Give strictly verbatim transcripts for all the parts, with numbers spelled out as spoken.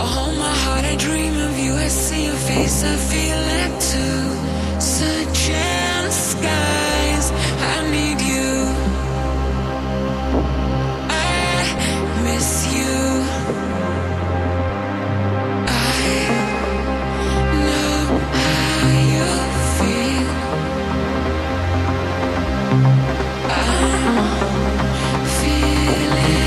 I hold my heart, I dream of you. I see your face, I feel it too. Searching skies, I need you. I miss you. I know how you feel. I'm feeling.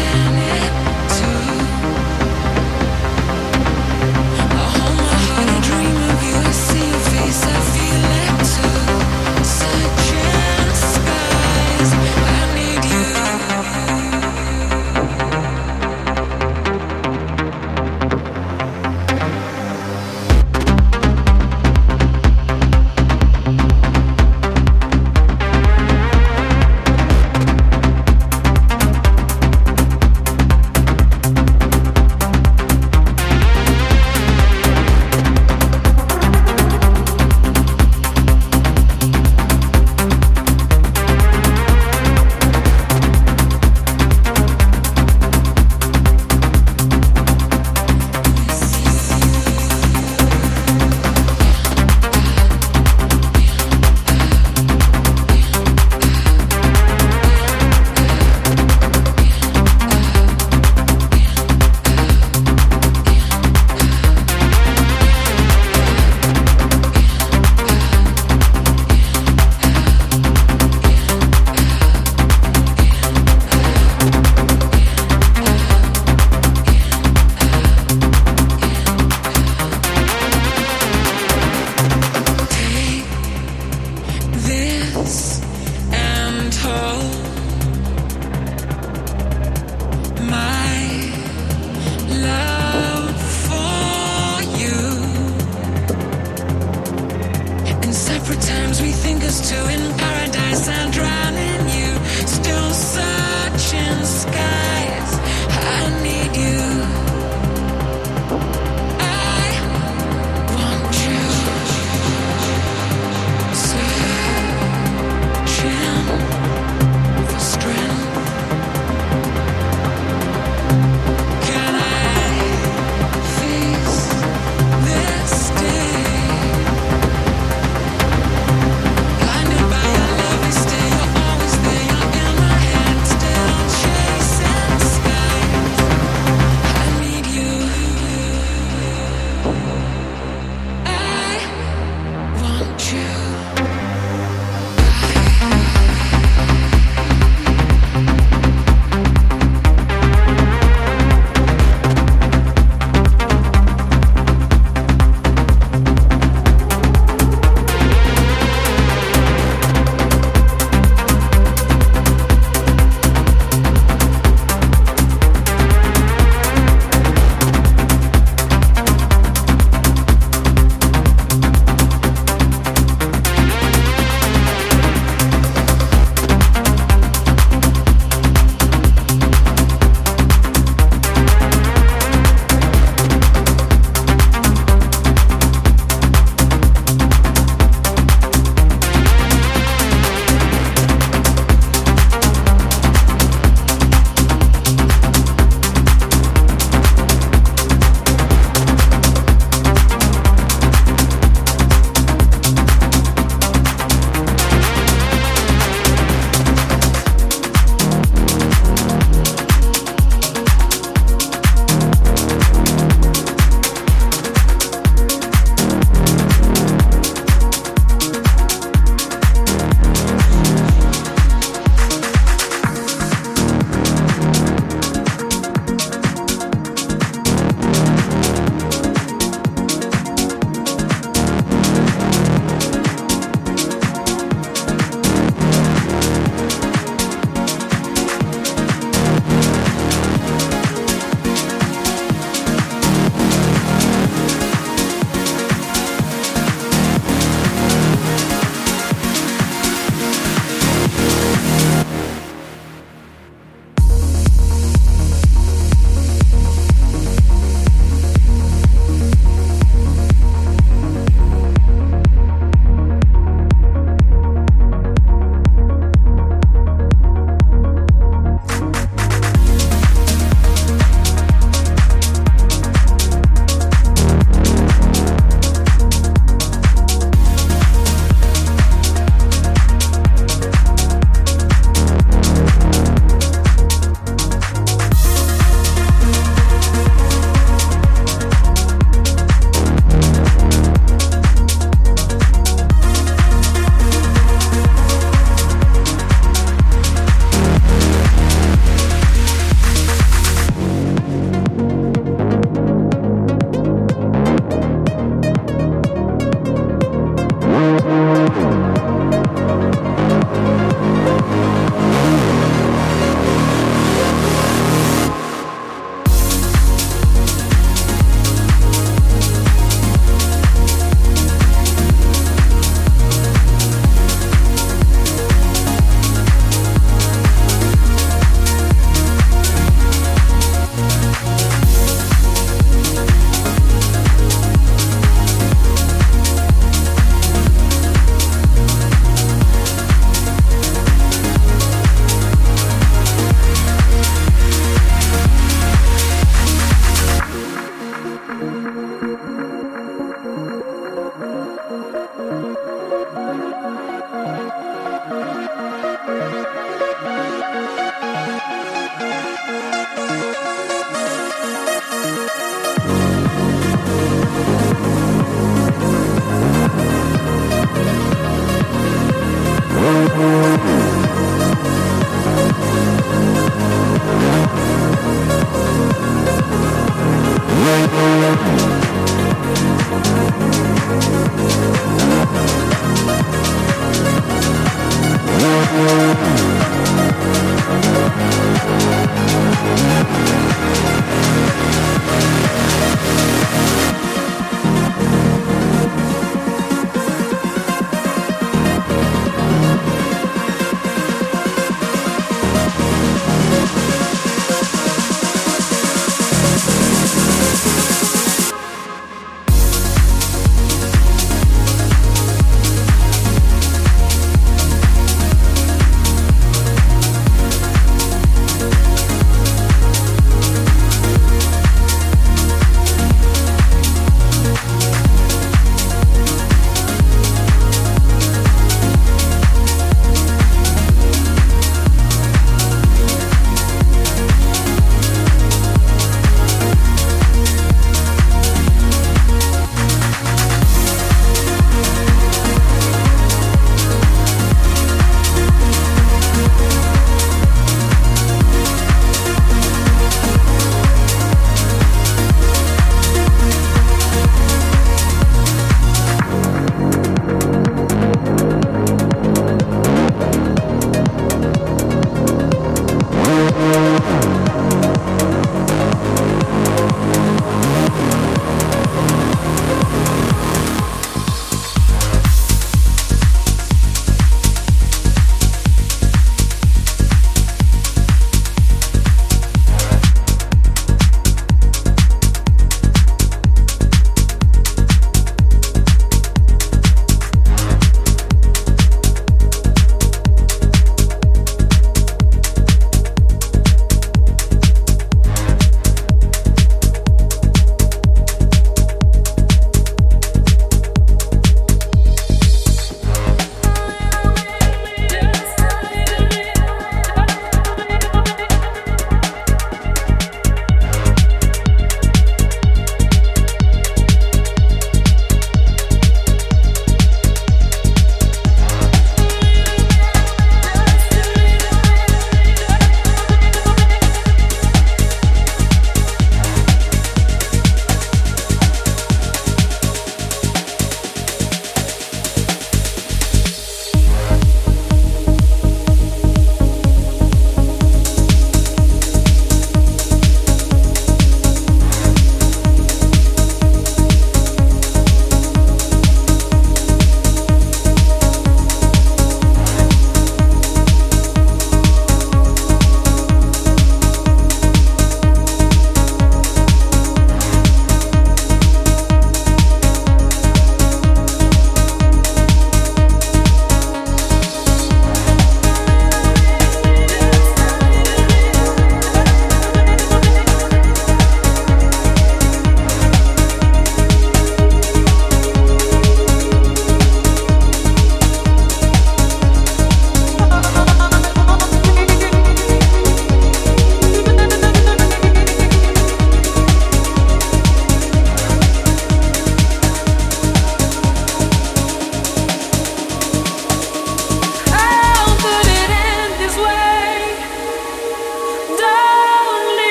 Blinded by your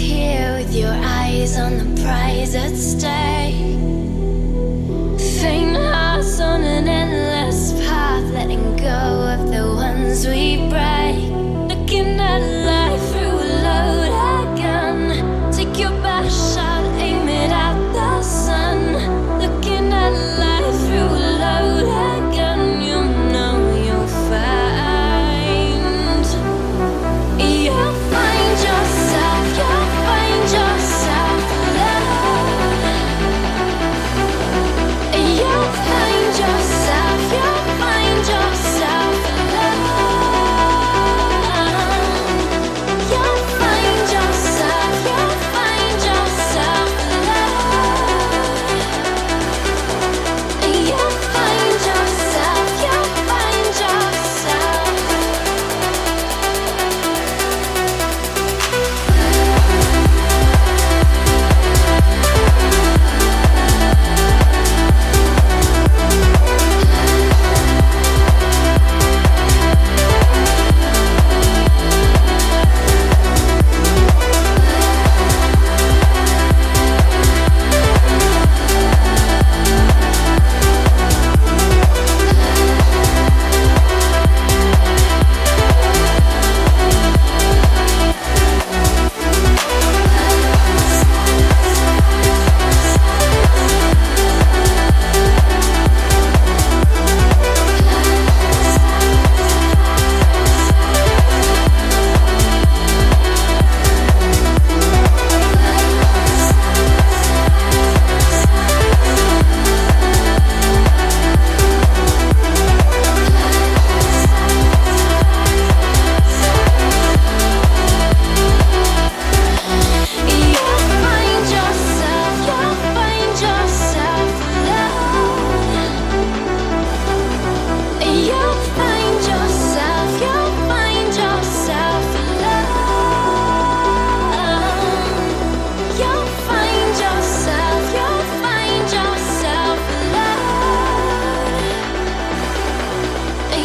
here with your eyes on the prize at stake. Faint hearts on an endless path, letting go of the ones we break. Looking at life through a loaded gun. Take your best shot, aim it at the sun. Looking at life through a loaded gun, you know you'll find. You'll find yourself, you'll find yourself love. You'll find yourself, you'll find yourself love.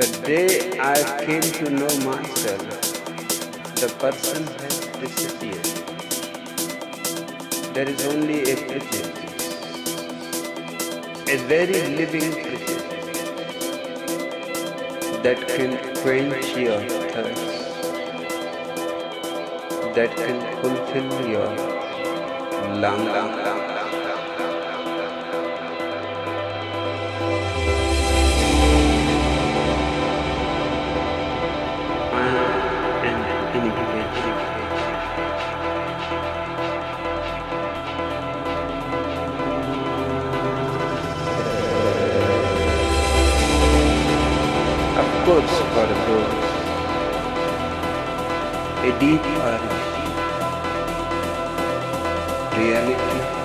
The day I came to know myself, the person has disappeared. There is only a prejudice, a very living prejudice that can quench your thirst, that can fulfill your longing. For a book, a deep reality, reality.